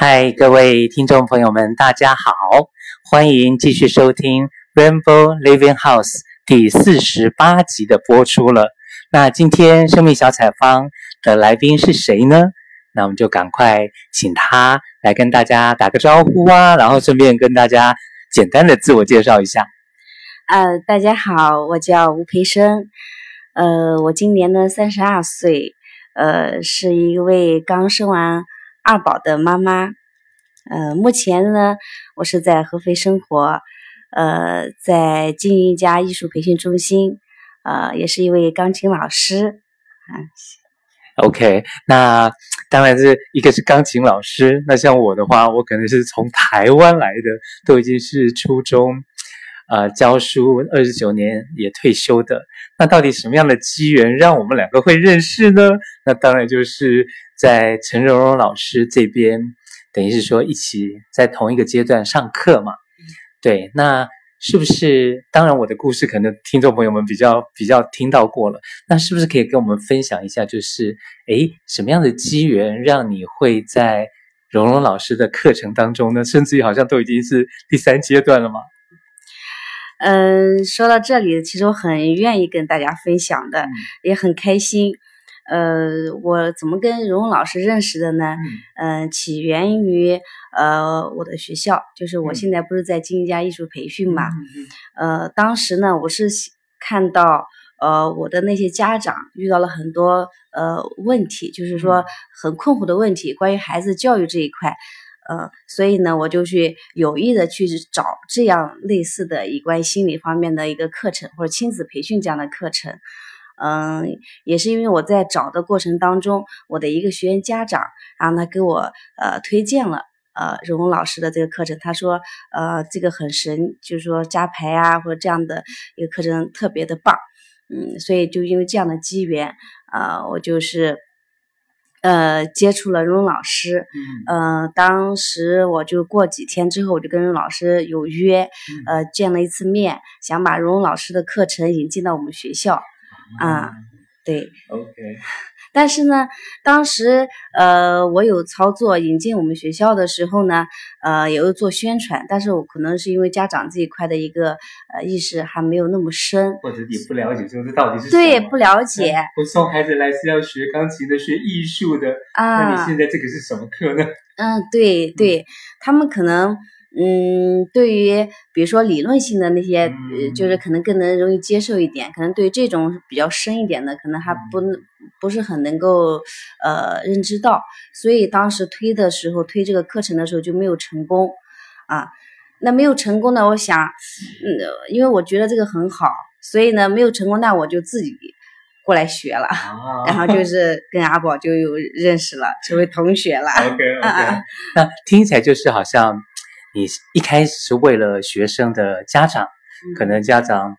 嗨，各位听众朋友们，大家好，欢迎继续收听 Rainbow Living House 第48集的播出了。那今天生命小采访的来宾是谁呢？那我们就赶快请他来跟大家打个招呼啊，然后顺便跟大家简单的自我介绍一下。大家好，我叫吴培生，我今年呢32岁，是一位刚生完二宝的妈妈，目前呢，我是在合肥生活，在经营一家艺术培训中心，也是一位钢琴老师。OK， 那当然是一个是钢琴老师，那像我的话，我可能是从台湾来的，都已经是初中教书29年也退休的。那到底什么样的机缘让我们两个会认识呢？那当然就是在陈蓉蓉老师这边，等于是说一起在同一个阶段上课嘛。对，那是不是，当然我的故事可能听众朋友们比较听到过了，那是不是可以跟我们分享一下，就是什么样的机缘让你会在蓉蓉老师的课程当中呢？甚至于好像都已经是第3阶段了嘛。说到这里，其实我很愿意跟大家分享的，也很开心。我怎么跟蓉蓉老师认识的呢？起源于我的学校，就是我现在不是在经营一家艺术培训嘛。当时呢，我是看到我的那些家长遇到了很多问题，就是说很困惑的问题，关于孩子教育这一块。所以呢，我就去有意的去找这样类似的有关心理方面的一个课程，或者亲子培训这样的课程。也是因为我在找的过程当中，我的一个学员家长，然后他给我推荐了蓉蓉老师的这个课程，他说这个很神，就是说家排啊或者这样的一个课程特别的棒。所以就因为这样的机缘，我就是接触了蓉蓉老师。当时我就过几天之后，我就跟蓉蓉老师有约，见了一次面，想把蓉蓉老师的课程引进到我们学校。对 ，OK。但是呢，当时我有操作引进我们学校的时候呢，也有做宣传，但是我可能是因为家长这一块的一个意识还没有那么深，或者也不了解，就是到底是什么，对，不了解。我送孩子来是要学钢琴的，学艺术的，那你现在这个是什么课呢？对对，他们可能对于比如说理论性的那些，就是可能更能容易接受一点，可能对这种比较深一点的，可能还不是很能够认知到，所以当时推这个课程的时候就没有成功啊。那没有成功呢，我想，因为我觉得这个很好，所以呢没有成功，那我就自己过来学了，然后就是跟阿宝就有认识了，成为同学了。OK， 那听起来就是好像你一开始是为了学生的家长，可能家长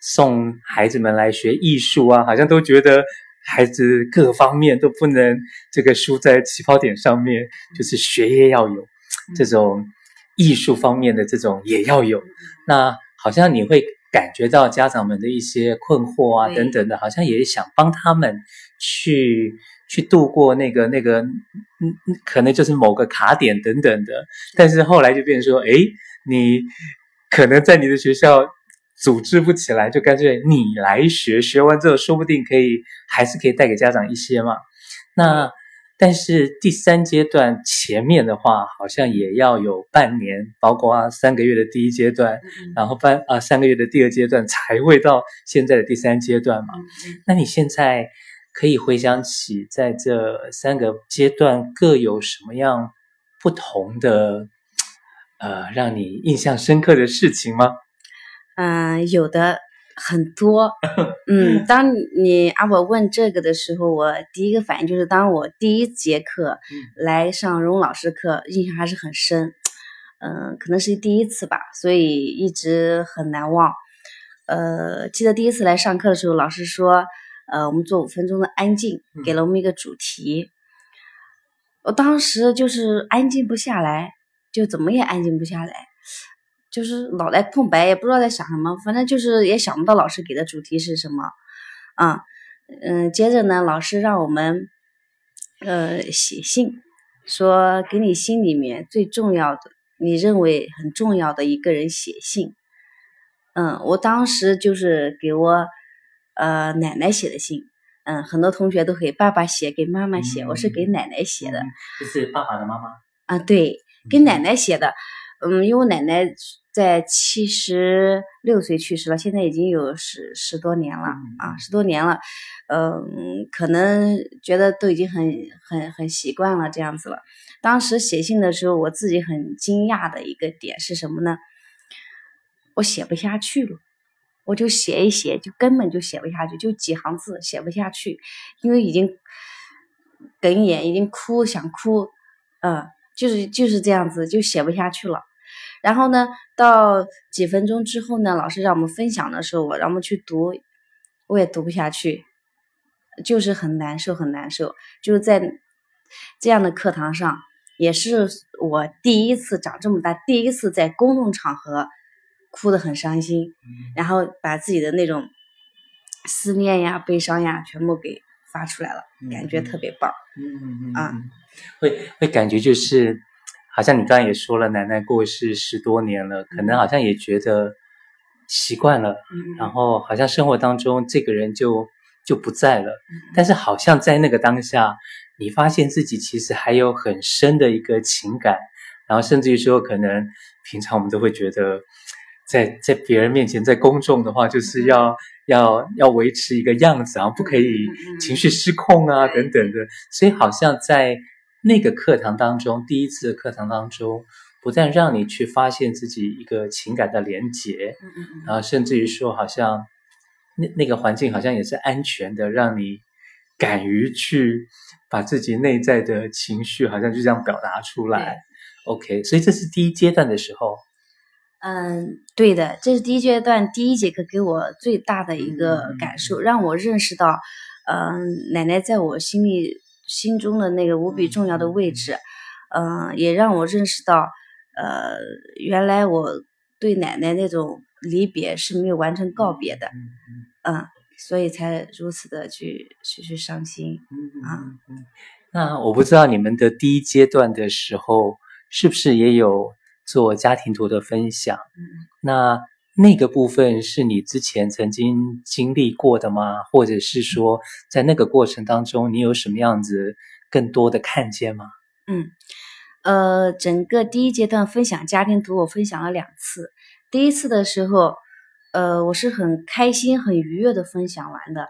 送孩子们来学艺术啊，好像都觉得孩子各方面都不能这个输在起跑点上面，就是学业要有，这种艺术方面的这种也要有。那好像你会感觉到家长们的一些困惑啊等等的，好像也想帮他们去度过那个可能就是某个卡点等等的。但是后来就变成说，你可能在你的学校组织不起来，就干脆你来学完之后说不定还是可以带给家长一些嘛。那但是第3阶段前面的话，好像也要有半年，包括3个月的第1阶段，然后3个月的第2阶段，才会到现在的第3阶段嘛。那你现在可以回想起在这3个阶段各有什么样不同的让你印象深刻的事情吗？有的，很多。当你我问这个的时候，我第一个反应就是当我第1节课来上蓉老师课，印象还是很深。可能是第1次吧，所以一直很难忘。记得第1次来上课的时候，老师说我们做5分钟的安静，给了我们一个主题。我当时就是安静不下来，就怎么也安静不下来，就是脑袋空白，也不知道在想什么，反正就是也想不到老师给的主题是什么。接着呢，老师让我们写信，说给你心里面最重要的，你认为很重要的一个人写信。我当时就是给我奶奶写的信。很多同学都给爸爸写，给妈妈写，我是给奶奶写的。这是爸爸的妈妈啊？对，给奶奶写的。因为我奶奶在76岁去世了，现在已经有十多年了啊，10多年了。可能觉得都已经很习惯了这样子了。当时写信的时候，我自己很惊讶的一个点是什么呢？我写不下去了。我就写一写，就根本就写不下去，就几行字写不下去，因为已经哽咽，已经哭，想哭，就是这样子，就写不下去了。然后呢，到几分钟之后呢，老师让我们分享的时候，让我们去读，我也读不下去，就是很难受，很难受。就是在这样的课堂上，也是我第一次长这么大，第一次在公众场合哭得很伤心，然后把自己的那种思念呀、悲伤呀，全部给发出来了，感觉特别棒。会感觉就是，好像你刚刚也说了，奶奶过世10多年了，可能好像也觉得习惯了，然后好像生活当中这个人就不在了，但是好像在那个当下，你发现自己其实还有很深的一个情感，然后甚至于说，可能平常我们都会觉得。在别人面前，在公众的话，就是要维持一个样子啊，不可以情绪失控啊，等等的。所以好像在那个课堂当中，第一次的课堂当中，不但让你去发现自己一个情感的连结，然后甚至于说，好像那个环境好像也是安全的，让你敢于去把自己内在的情绪好像就这样表达出来。OK， 所以这是第一阶段的时候。对的，这是第一阶段第一节课给我最大的一个感受，让我认识到，奶奶在我心中的那个无比重要的位置，也让我认识到，原来我对奶奶那种离别是没有完成告别的，所以才如此的去伤心啊。那我不知道你们的第一阶段的时候是不是也有。做家庭图的分享，那个部分是你之前曾经经历过的吗？或者是说，在那个过程当中，你有什么样子更多的看见吗？整个第一阶段分享家庭图，我分享了2次。第一次的时候，我是很开心、很愉悦的分享完的，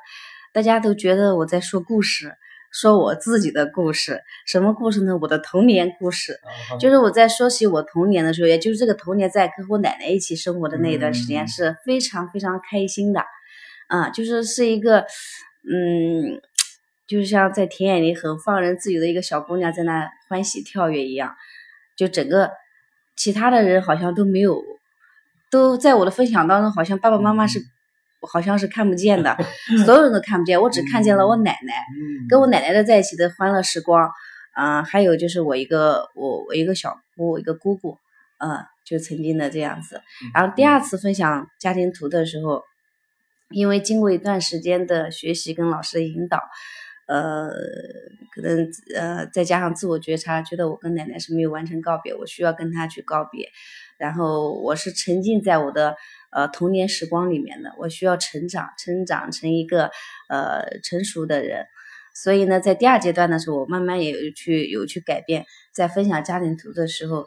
大家都觉得我在说故事。说我自己的故事，什么故事呢？我的童年故事，就是我在说起我童年的时候，也就是这个童年在跟我奶奶一起生活的那一段时间是非常非常开心的，就是一个，就是像在田野里很放任自由的一个小姑娘在那欢喜跳跃一样，就整个其他的人好像都没有，都在我的分享当中，好像爸爸妈妈是。好像是看不见的，所有人都看不见，我只看见了我奶奶，跟我奶奶的在一起的欢乐时光，还有就是我一个小姑，一个姑姑，就曾经的这样子。然后第2次分享家庭图的时候，因为经过一段时间的学习跟老师的引导，可能再加上自我觉察，觉得我跟奶奶是没有完成告别，我需要跟她去告别。然后我是沉浸在我的童年时光里面的，我需要成长成一个成熟的人。所以呢，在第2阶段的时候，我慢慢也有去改变。在分享家庭图的时候，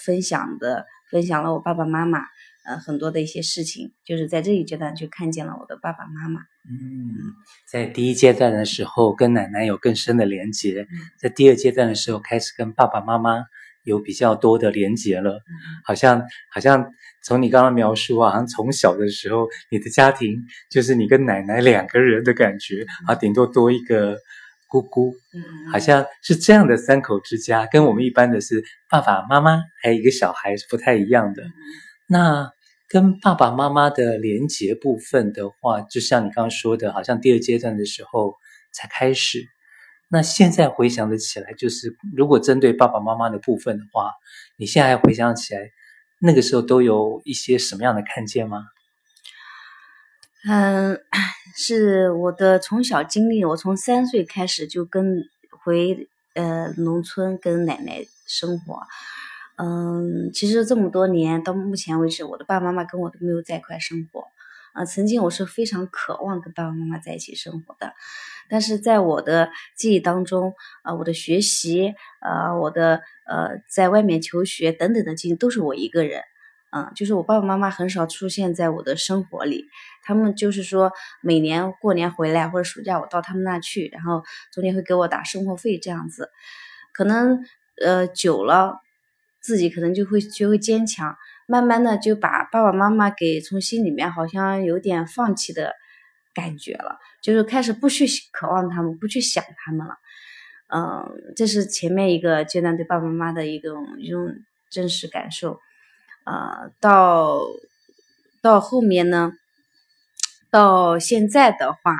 分享了我爸爸妈妈很多的一些事情，就是在这一阶段就看见了我的爸爸妈妈。在第1阶段的时候跟奶奶有更深的连结，在第2阶段的时候开始跟爸爸妈妈。有比较多的连结了，好像从你刚刚描述啊，好像从小的时候你的家庭就是你跟奶奶2个人的感觉啊，顶多多一个姑姑，好像是这样的3口之家，跟我们一般的是爸爸妈妈还有一个小孩是不太一样的。那跟爸爸妈妈的连结部分的话，就像你刚刚说的，好像第2阶段的时候才开始。那现在回想得起来，就是如果针对爸爸妈妈的部分的话，你现在回想起来，那个时候都有一些什么样的看见吗？是我的从小经历，我从3岁开始就跟回农村跟奶奶生活。其实这么多年到目前为止，我的爸爸妈妈跟我都没有在一块生活。曾经我是非常渴望跟爸爸妈妈在一起生活的，但是在我的记忆当中，我的学习，我的在外面求学等等的经历都是我一个人。就是我爸爸妈妈很少出现在我的生活里，他们就是说每年过年回来或者暑假我到他们那去，然后中间会给我打生活费这样子。可能久了，自己可能就会学会坚强，慢慢的就把爸爸妈妈给从心里面好像有点放弃的感觉了，就是开始不去渴望他们，不去想他们了。这是前面一个阶段对爸爸妈妈的一种真实感受。到后面呢，到现在的话，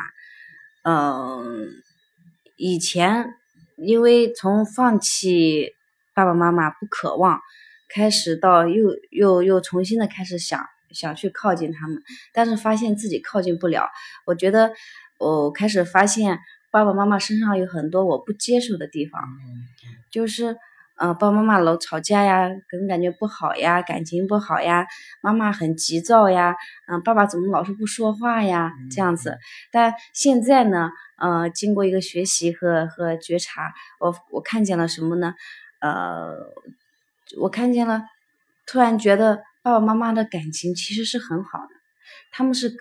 以前因为从放弃爸爸妈妈不渴望开始，到又重新的开始想去靠近他们，但是发现自己靠近不了。我觉得我开始发现爸爸妈妈身上有很多我不接受的地方，就是爸爸妈妈老吵架呀，给人感觉不好呀，感情不好呀，妈妈很急躁呀，爸爸怎么老是不说话呀，这样子。但现在呢，经过一个学习和觉察，我看见了什么呢？我看见了，突然觉得爸爸妈妈的感情其实是很好的，他们是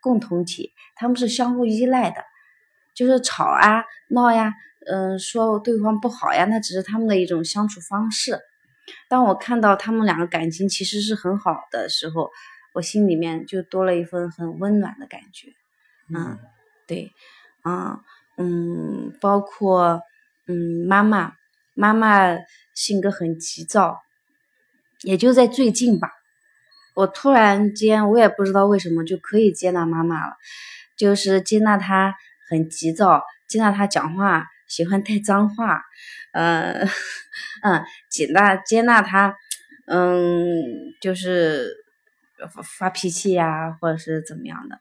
共同体，他们是相互依赖的，就是吵啊闹呀，说对方不好呀，那只是他们的一种相处方式。当我看到他们两个感情其实是很好的时候，我心里面就多了一份很温暖的感觉。对，包括妈妈性格很急躁，也就在最近吧，我突然间我也不知道为什么就可以接纳妈妈了，就是接纳她很急躁，接纳她讲话喜欢带脏话，接纳他，就是发脾气呀，或者是怎么样的，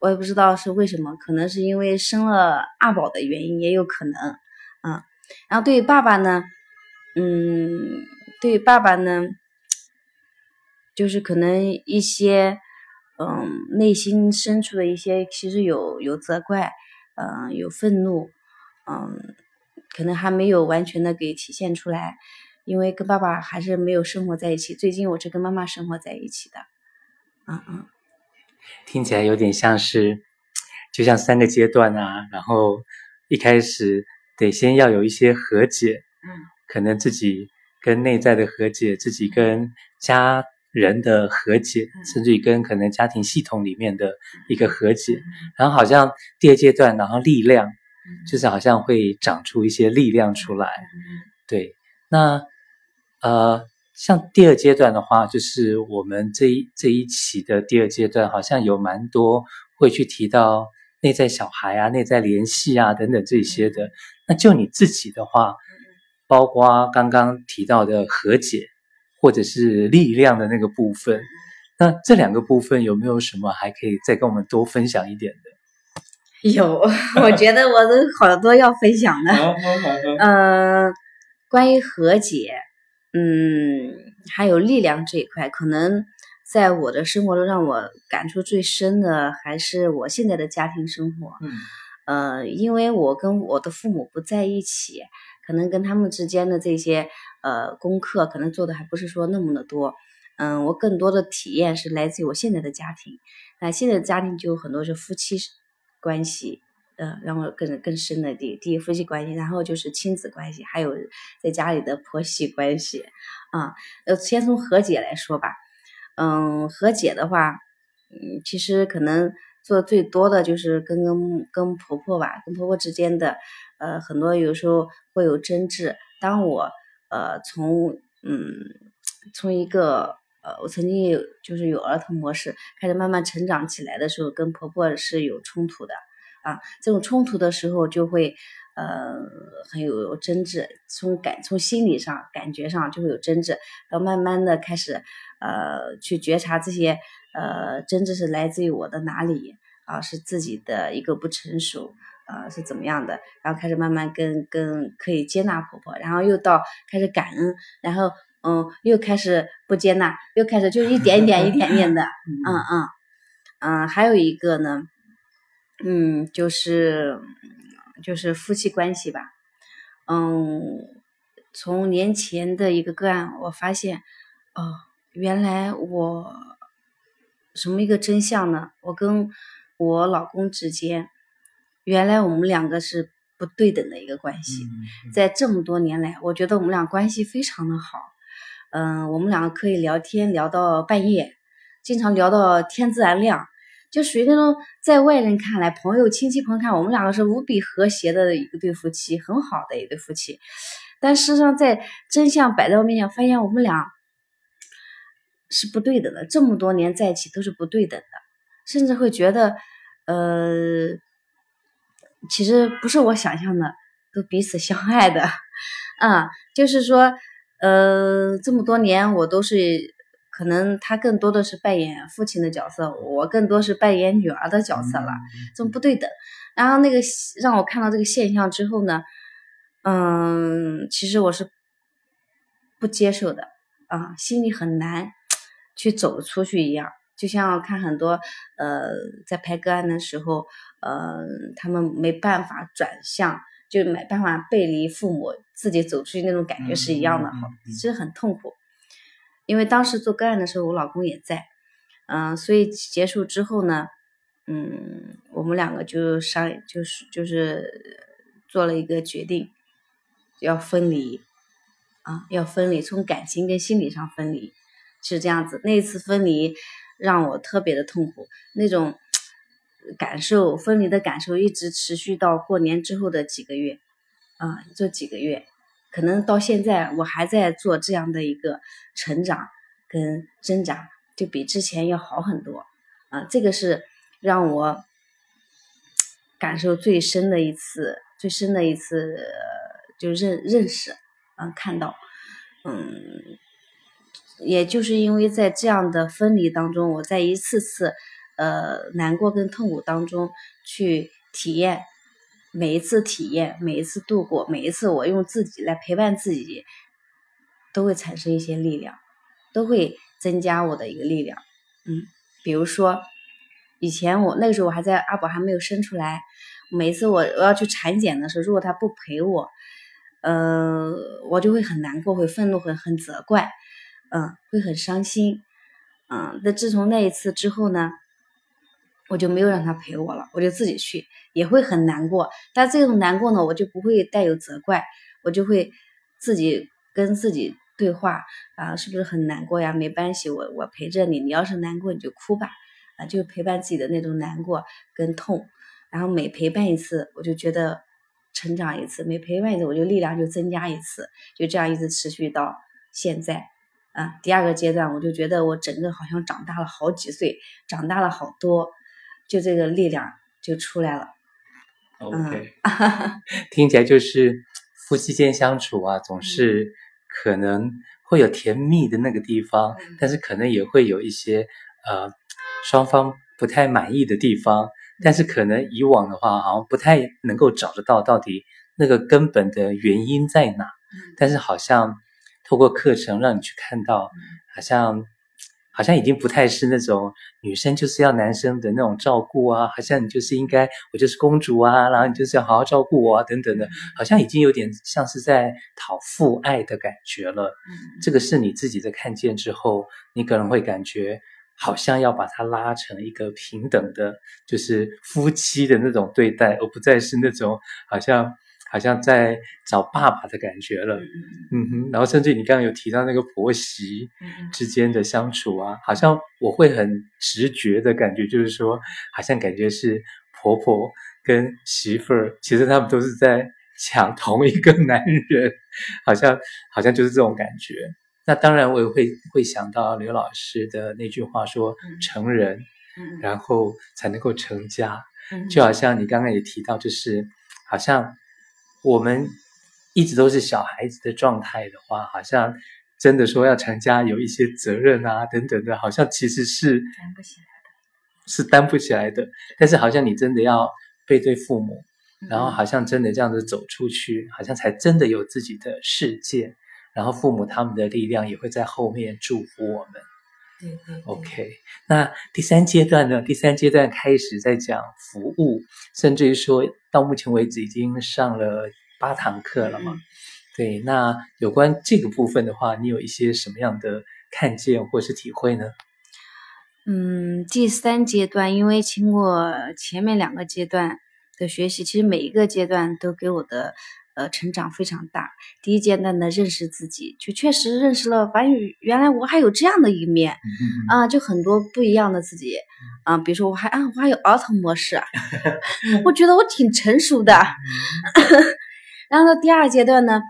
我也不知道是为什么，可能是因为生了二宝的原因，也有可能，然后对于爸爸呢，就是可能一些，内心深处的一些，其实有责怪，有愤怒。可能还没有完全的给体现出来，因为跟爸爸还是没有生活在一起。最近我是跟妈妈生活在一起的。听起来有点像是，就像三个阶段啊。然后一开始得先要有一些和解，可能自己跟内在的和解，自己跟家人的和解，甚至于跟可能家庭系统里面的一个和解。然后好像第二阶段，然后力量。就是好像会长出一些力量出来。对，那像第二阶段的话，就是我们这一期的第二阶段好像有蛮多会去提到内在小孩啊，内在联系啊等等这些的。那就你自己的话，包括刚刚提到的和解或者是力量的那个部分，那这两个部分有没有什么还可以再跟我们多分享一点的？有，我觉得我都好多要分享的。关于和解，还有力量这一块，可能在我的生活中让我感触最深的还是我现在的家庭生活。因为我跟我的父母不在一起，可能跟他们之间的这些功课，可能做的还不是说那么的多。我更多的体验是来自于我现在的家庭。那现在的家庭就很多是夫妻关系，让我更深的第一夫妻关系，然后就是亲子关系，还有在家里的婆媳关系。先从和解来说吧。和解的话，其实可能做最多的就是跟婆婆吧，跟婆婆之间的，很多有时候会有争执。当我从一个我曾经就是有儿童模式开始慢慢成长起来的时候，跟婆婆是有冲突的啊。这种冲突的时候就会很有争执，从心理上感觉上就会有争执，到慢慢的开始去觉察这些争执是来自于我的哪里啊，是自己的一个不成熟，是怎么样的，然后开始慢慢跟可以接纳婆婆，然后又到开始感恩，然后又开始不接纳，又开始就是一点点的，还有一个呢，就是夫妻关系吧，从年前的一个个案，我发现哦，原来我什么一个真相呢？我跟我老公之间，原来我们两个是不对等的一个关系，在这么多年来，我觉得我们俩关系非常的好，我们两个可以聊天聊到半夜，经常聊到天自然亮，就属于那种在外人看来，朋友亲戚朋友看，我们两个是无比和谐的一对夫妻，很好的一对夫妻。但事实上在真相摆在我面前，发现我们俩是不对等的，这么多年在一起都是不对等的，甚至会觉得其实不是我想象的都彼此相爱的就是说这么多年我都是可能他更多的是扮演父亲的角色，我更多是扮演女儿的角色了，这么不对等。然后那个让我看到这个现象之后呢，其实我是不接受的心里很难去走出去一样。就像我看很多在拍个案的时候，他们没办法转向，就没办法背离父母自己走出去那种感觉是一样的，其实很痛苦。因为当时做个案的时候，我老公也在，所以结束之后呢，我们两个就就是做了一个决定，要分离，要分离，从感情跟心理上分离，是这样子。那一次分离让我特别的痛苦，那种感受，分离的感受一直持续到过年之后的几个月，这几个月。可能到现在我还在做这样的一个成长跟挣扎，就比之前要好很多这个是让我感受最深的一次就认识看到也就是因为在这样的分离当中，我在一次次难过跟痛苦当中去体验，每一次度过，每一次我用自己来陪伴自己，都会产生一些力量，都会增加我的一个力量。比如说以前我那个时候我还在阿宝还没有生出来，每次我要去产检的时候，如果他不陪我，我就会很难过，会愤怒，会很责怪，会很伤心。但自从那一次之后呢，我就没有让他陪我了，我就自己去，也会很难过。但这种难过呢，我就不会带有责怪，我就会自己跟自己对话是不是很难过呀？没关系，我陪着你，你要是难过你就哭吧就陪伴自己的那种难过跟痛。然后每陪伴一次，我就觉得成长一次；每陪伴一次，我就力量就增加一次。就这样一直持续到现在第二个阶段，我就觉得我整个好像长大了好几岁，长大了好多。就这个力量就出来了。OK， 听起来就是夫妻间相处总是可能会有甜蜜的那个地方，但是可能也会有一些双方不太满意的地方，但是可能以往的话好像不太能够找得到到底那个根本的原因在哪。但是好像透过课程让你去看到，好像已经不太是那种女生就是要男生的那种照顾好像你就是应该我就是公主然后你就是要好好照顾我等等的，好像已经有点像是在讨父爱的感觉了。这个是你自己的看见之后，你可能会感觉好像要把它拉成一个平等的，就是夫妻的那种对待，而不再是那种好像在找爸爸的感觉了。然后甚至你刚刚有提到那个婆媳之间的相处好像我会很直觉的感觉，就是说好像感觉是婆婆跟媳妇儿，其实他们都是在抢同一个男人，好像就是这种感觉。那当然我也会想到刘老师的那句话说，成人然后才能够成家。就好像你刚刚也提到，就是好像我们一直都是小孩子的状态的话，好像真的说要成家有一些责任等等的，好像其实是担不起来的。但是好像你真的要背对父母，然后好像真的这样子走出去，好像才真的有自己的世界，然后父母他们的力量也会在后面祝福我们。对对对。 OK， 那第三阶段呢？第三阶段开始在讲服务，甚至于说到目前为止已经上了8堂课了嘛。对，那有关这个部分的话，你有一些什么样的看见或是体会呢？第三阶段，因为经过前面2个阶段的学习，其实每一个阶段都给我的成长非常大。第一阶段呢，认识自己，就确实认识了，反正原来我还有这样的一面啊，就很多不一样的自己啊，比如说我还有儿童模式啊，我觉得我挺成熟的。然后第二阶段呢，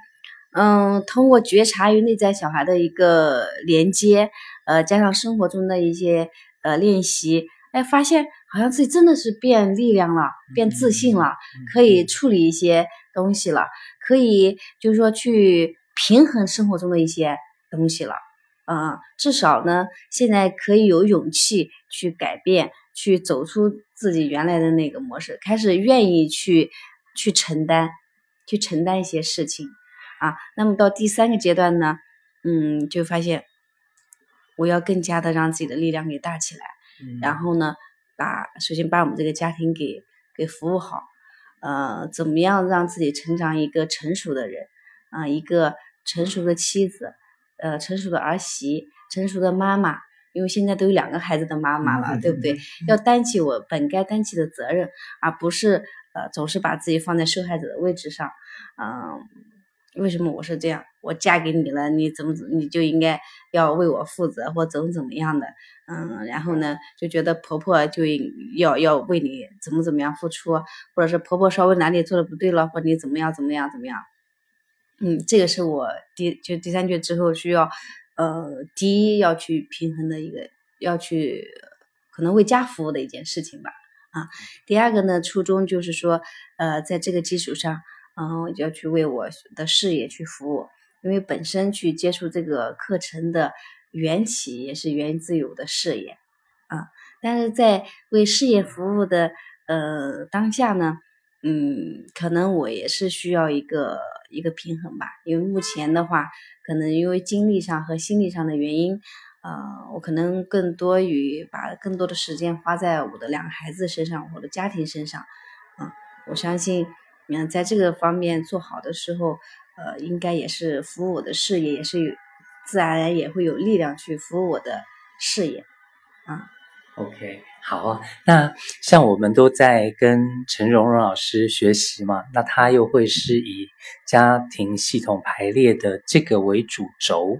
通过觉察与内在小孩的一个连接，加上生活中的一些练习，哎，发现好像自己真的是变力量了，变自信了，可以处理一些东西了，可以就是说去平衡生活中的一些东西了，至少呢，现在可以有勇气去改变，去走出自己原来的那个模式，开始愿意去承担一些事情啊。那么到第三个阶段呢，就发现我要更加的让自己的力量给大起来，然后呢，首先把我们这个家庭给服务好，怎么样让自己成长一个成熟的人啊，一个成熟的妻子，成熟的儿媳，成熟的妈妈。因为现在都有2个孩子的妈妈了，对不对？要担起我本该担起的责任，而不是总是把自己放在受害者的位置上。为什么我是这样？我嫁给你了，你就应该要为我负责，或怎么样的？然后呢，就觉得婆婆就要为你怎么样付出，或者是婆婆稍微哪里做的不对了，或者你怎么样？这个是我第三句之后需要。第一要去平衡的一个，要去可能为家服务的一件事情吧，啊。第二个呢，初衷就是说，在这个基础上，要去为我的事业去服务，因为本身去接触这个课程的缘起也是源自于我的事业，啊。但是在为事业服务的当下呢，可能我也是需要一个平衡吧，因为目前的话，可能因为精力上和心理上的原因，我可能把更多的时间花在我的2个孩子身上，我的家庭身上，我相信，在这个方面做好的时候，应该也是服务我的事业，也是自然而然也会有力量去服务我的事业，OK， 好啊。那像我们都在跟陈蓉蓉老师学习嘛，那她又会是以家庭系统排列的这个为主轴。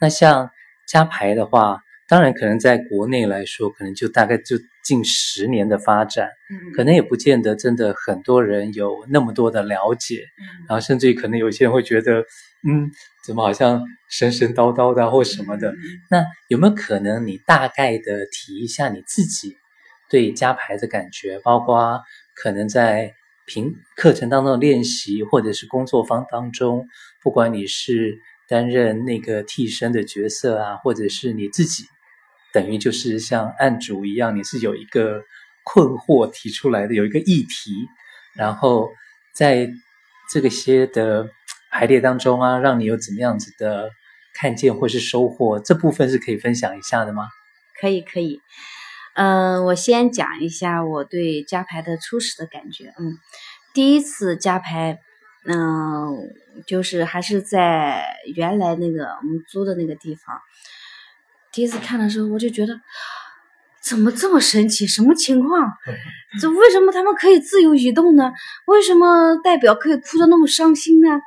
那像家排的话，当然可能在国内来说，可能就大概就近10年的发展，可能也不见得真的很多人有那么多的了解，然后甚至于可能有些人会觉得，怎么好像神神叨叨的或什么的。那有没有可能你大概的提一下你自己对家排的感觉，包括可能在课程当中练习，或者是工作坊当中，不管你是担任那个替身的角色啊，或者是你自己等于就是像案主一样，你是有一个困惑提出来的，有一个议题，然后在这个些的排列当中啊，让你有怎么样子的看见或是收获，这部分是可以分享一下的吗？可以。我先讲一下我对家排的初始的感觉。第一次家排，就是还是在原来那个我们租的那个地方。第一次看的时候，我就觉得怎么这么神奇？什么情况？这为什么他们可以自由移动呢？为什么代表可以哭得那么伤心呢？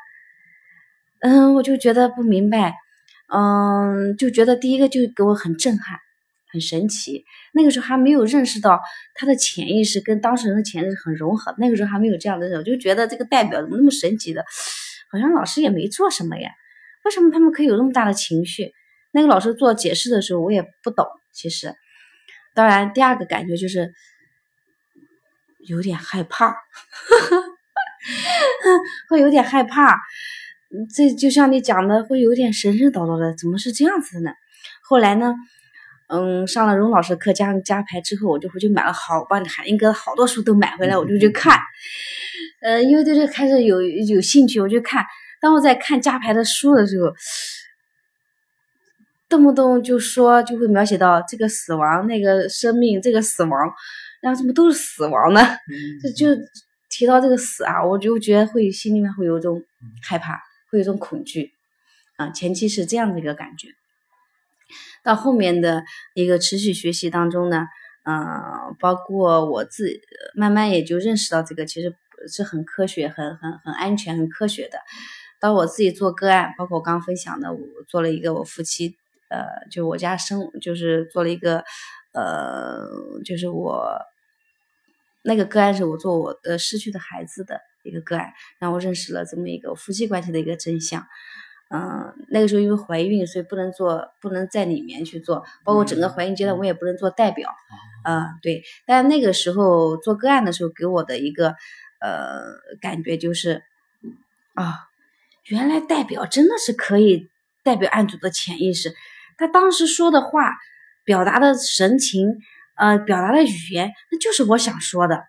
我就觉得不明白。就觉得第一个就给我很震撼，很神奇。那个时候还没有认识到他的潜意识跟当事人的潜意识很融合，那个时候还没有这样的时候，就觉得这个代表怎么那么神奇的？好像老师也没做什么呀，为什么他们可以有那么大的情绪？那个老师做解释的时候，我也不懂。其实，当然第二个感觉就是有点害怕，会有点害怕。这就像你讲的，会有点神神叨叨的，怎么是这样子的呢？后来呢，上了蓉老师的课，加上家排之后，我就回去买了好多书都买回来，我就去看。因为对这开始有兴趣，我就看。当我在看家排的书的时候，动不动就会描写到这个死亡，那个生命，这个死亡，然后怎么都是死亡呢？就提到这个死啊，我就觉得会心里面会有一种害怕，会有一种恐惧啊。前期是这样的一个感觉，到后面的一个持续学习当中呢，包括我自己慢慢也就认识到这个其实是很科学、很安全、很科学的。到我自己做个案，包括我刚分享的，我做了一个我夫妻，就是我家生，就是做了一个，就是我那个个案是我做我的失去的孩子的一个个案，然后我认识了这么一个夫妻关系的一个真相。那个时候因为怀孕，所以不能在里面去做，包括整个怀孕阶段我也不能做代表，对。但那个时候做个案的时候给我的一个感觉就是，原来代表真的是可以代表案主的潜意识，他当时说的话、表达的神情、表达的语言，那就是我想说的。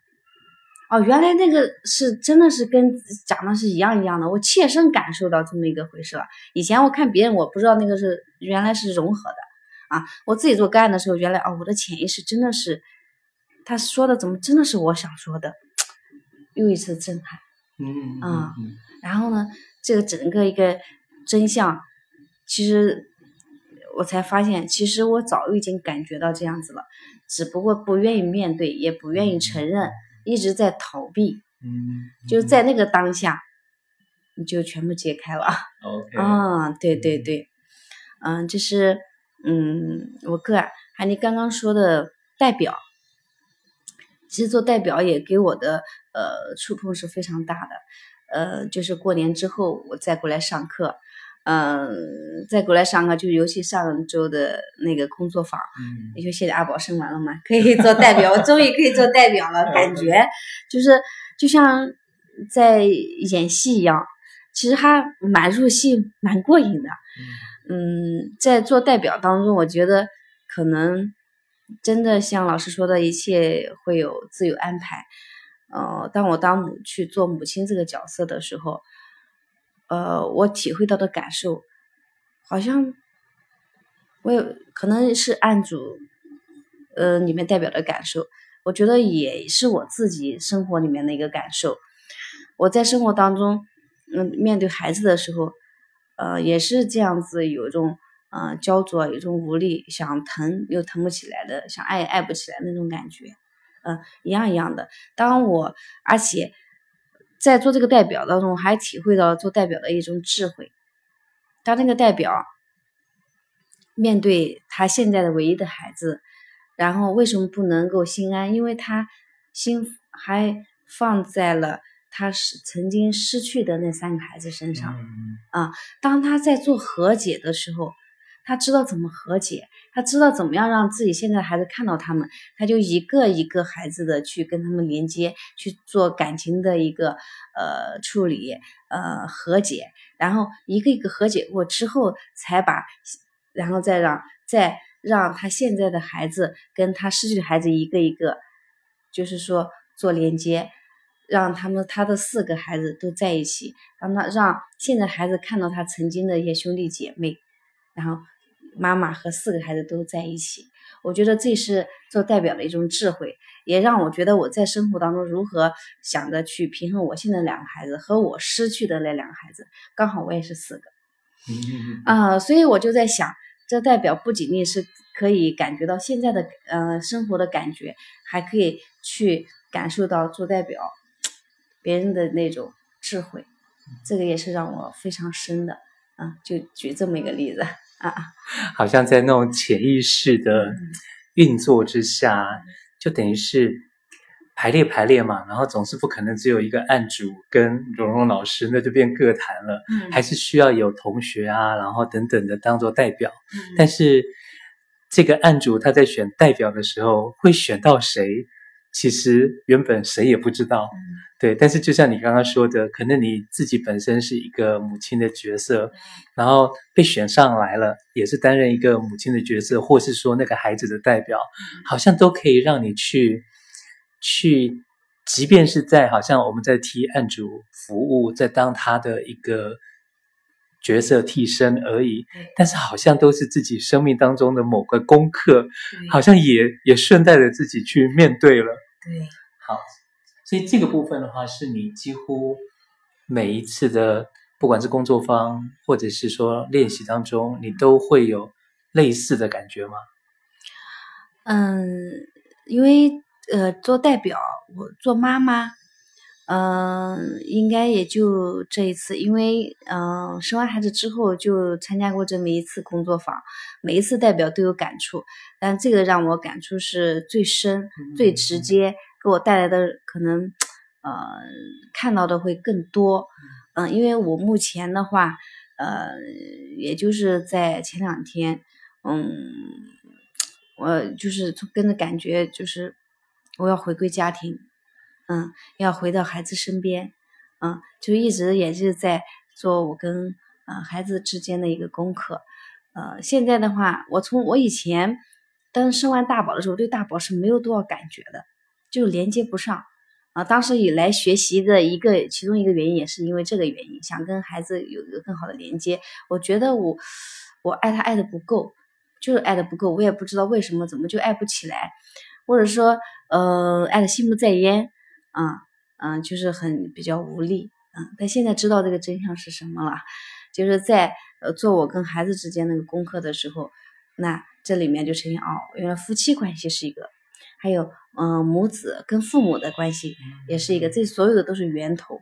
原来那个是真的是跟讲的是一样的，我切身感受到这么一个回事了。以前我看别人，我不知道那个是原来是融合的啊。我自己做个案的时候，原来我的潜意识真的是他说的怎么真的是我想说的，又一次震撼。然后呢，这个整个一个真相，其实我才发现，其实我早已经感觉到这样子了，只不过不愿意面对，也不愿意承认。一直在逃避，就在那个当下，你就全部揭开了。OK， 对，这是我个案，还你刚刚说的代表，其实做代表也给我的触碰是非常大的。就是过年之后我再过来上课，就尤其上周的那个工作坊，也就现在阿宝生完了嘛，可以做代表，我终于可以做代表了，感觉就是就像在演戏一样，其实还蛮入戏、蛮过瘾的。在做代表当中，我觉得可能真的像老师说的，一切会有自有安排。当我去做母亲这个角色的时候。我体会到的感受，好像我也可能是案主里面代表的感受，我觉得也是我自己生活里面的一个感受。我在生活当中，面对孩子的时候，也是这样子，有一种焦灼，有一种无力，想疼又疼不起来的，想爱也爱不起来那种感觉，一样的。而且。在做这个代表当中，我还体会到了做代表的一种智慧。当那个代表面对他现在的唯一的孩子，然后为什么不能够心安？因为他心还放在了他曾经失去的那三个孩子身上啊。当他在做和解的时候，他知道怎么和解，他知道怎么样让自己现在的孩子看到他们，他就一个一个孩子的去跟他们连接，去做感情的一个处理，和解，然后一个一个和解过之后，然后再让他现在的孩子跟他失去的孩子一个一个，就是说做连接，让他的四个孩子都在一起，让现在孩子看到他曾经的一些兄弟姐妹，然后。妈妈和四个孩子都在一起，我觉得这是做代表的一种智慧，也让我觉得我在生活当中如何想着去平衡我现在两个孩子和我失去的那两个孩子，刚好我也是四个，所以我就在想，这代表不仅仅是可以感觉到现在的生活的感觉，还可以去感受到做代表别人的那种智慧，这个也是让我非常深的就举这么一个例子。好像在那种潜意识的运作之下，就等于是排列嘛，然后总是不可能只有一个案主跟蓉蓉老师，那就变个谈了，还是需要有同学啊，然后等等的当做代表，但是这个案主他在选代表的时候会选到谁，其实原本谁也不知道，对。但是就像你刚刚说的，可能你自己本身是一个母亲的角色，然后被选上来了，也是担任一个母亲的角色，或是说那个孩子的代表，好像都可以让你去即便是在好像我们在替案主服务，在当他的一个角色替身而已，但是好像都是自己生命当中的某个功课，好像也顺带着自己去面对了。对，好，所以这个部分的话，是你几乎每一次的不管是工作坊或者是说练习当中，你都会有类似的感觉吗？因为做代表，我做妈妈，应该也就这一次，因为生完孩子之后就参加过这么一次工作坊，每一次代表都有感触，但这个让我感触是最深、最直接，给我带来的可能看到的会更多。因为我目前的话，也就是在前两天，我就是跟着感觉，就是我要回归家庭，要回到孩子身边，就一直也是在做我跟孩子之间的一个功课。现在的话，我以前当生完大宝的时候，对大宝是没有多少感觉的，就连接不上啊。当时以来学习的其中一个原因也是因为这个原因，想跟孩子有一个更好的连接。我觉得我爱他爱的不够。就是爱的不够，我也不知道为什么，怎么就爱不起来，或者说，爱的心不在焉，就是比较无力，但现在知道这个真相是什么了，就是在做我跟孩子之间那个功课的时候，那这里面就呈现原来夫妻关系是一个，还有母子跟父母的关系也是一个，这所有的都是源头，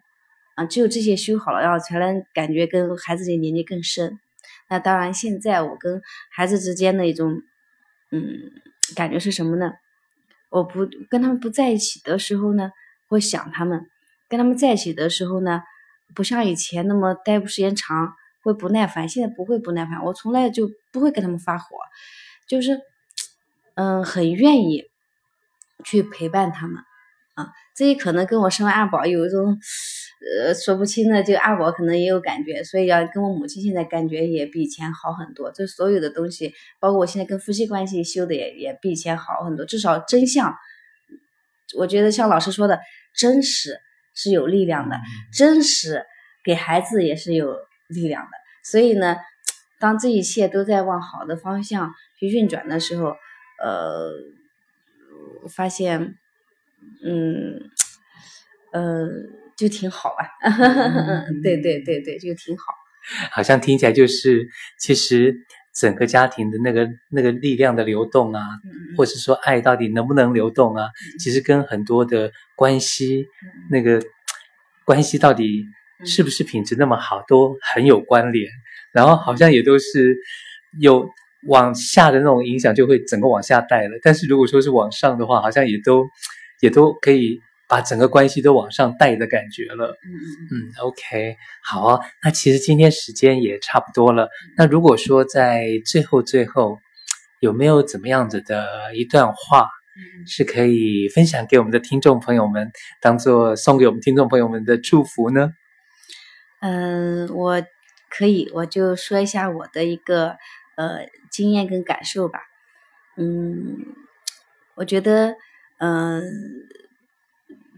只有这些修好了，然后才能感觉跟孩子的连接更深。那当然现在我跟孩子之间的一种感觉是什么呢？我不跟他们不在一起的时候呢，会想他们，跟他们在一起的时候呢，不像以前那么待不时间长会不耐烦，现在不会不耐烦，我从来就不会跟他们发火，就是很愿意去陪伴他们啊。这也可能跟我生完二宝有一种说不清的，就二宝可能也有感觉，所以要跟我母亲现在感觉也比以前好很多，就所有的东西，包括我现在跟夫妻关系修的也比以前好很多，至少真相，我觉得像老师说的，真实是有力量的，真实给孩子也是有力量的，所以呢，当这一切都在往好的方向去运转的时候，发现就挺好吧，对对对对，就挺好。好像听起来就是，其实整个家庭的那个力量的流动啊，或是说爱到底能不能流动啊，其实跟很多的关系，那个关系到底是不是品质那么好，都很有关联。然后好像也都是有往下的那种影响，就会整个往下带了。但是如果说是往上的话，好像也都可以。把整个关系都往上带的感觉了。OK， 好啊。那其实今天时间也差不多了。那如果说在最后，有没有怎么样子的一段话是可以分享给我们的听众朋友们，当做送给我们听众朋友们的祝福呢？我就说一下我的一个经验跟感受吧。我觉得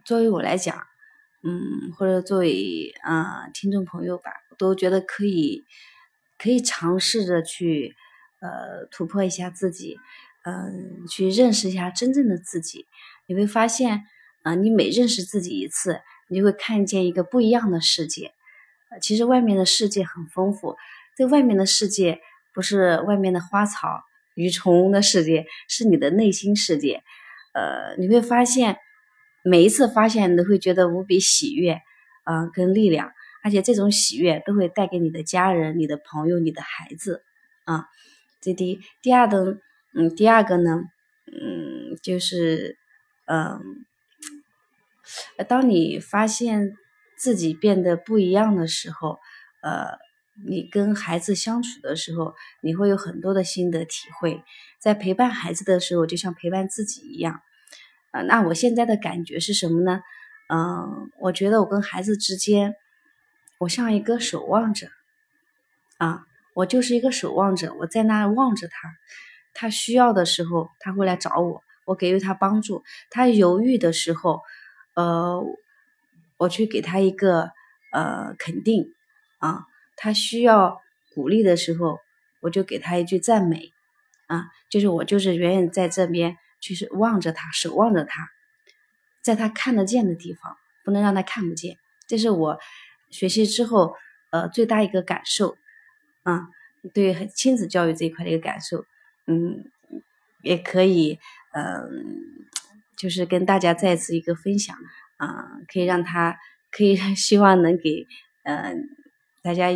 作为我来讲，或者作为听众朋友吧，我都觉得可以尝试着去突破一下自己，去认识一下真正的自己。你会发现，你每认识自己一次，你就会看见一个不一样的世界。其实外面的世界很丰富，这外面的世界不是外面的花草鱼虫的世界，是你的内心世界。你会发现。每一次发现你都会觉得无比喜悦跟力量，而且这种喜悦都会带给你的家人、你的朋友、你的孩子这第二个呢，就是当你发现自己变得不一样的时候，你跟孩子相处的时候，你会有很多的心得体会，在陪伴孩子的时候就像陪伴自己一样。那我现在的感觉是什么呢？我觉得我跟孩子之间，我像一个守望者我就是一个守望者，我在那望着他需要的时候他会来找我，我给予他帮助，他犹豫的时候我去给他一个肯定啊，他需要鼓励的时候，我就给他一句赞美啊，就是远远在这边去望着他，守望着他，在他看得见的地方，不能让他看不见。这是我学习之后最大一个感受啊，对亲子教育这一块的一个感受，也可以就是跟大家再次一个分享啊，希望能给大家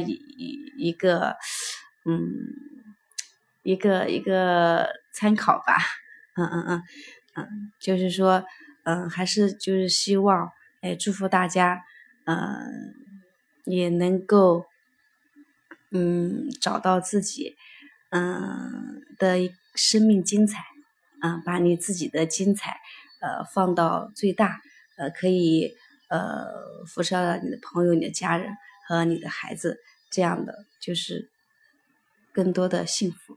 一个参考吧，就是说还是就是希望祝福大家也能够找到自己的生命精彩啊，把你自己的精彩放到最大，可以辐射到你的朋友、你的家人和你的孩子，这样的就是更多的幸福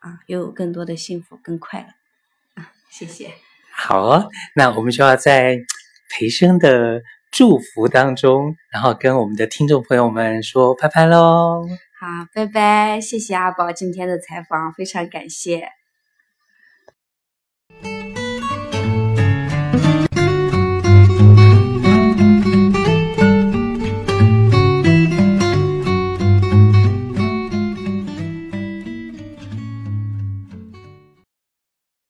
啊，拥有更多的幸福跟快乐啊。谢谢。好哦，那我们就要在培生的祝福当中，然后跟我们的听众朋友们说拜拜咯。好，拜拜，谢谢阿宝今天的采访，非常感谢。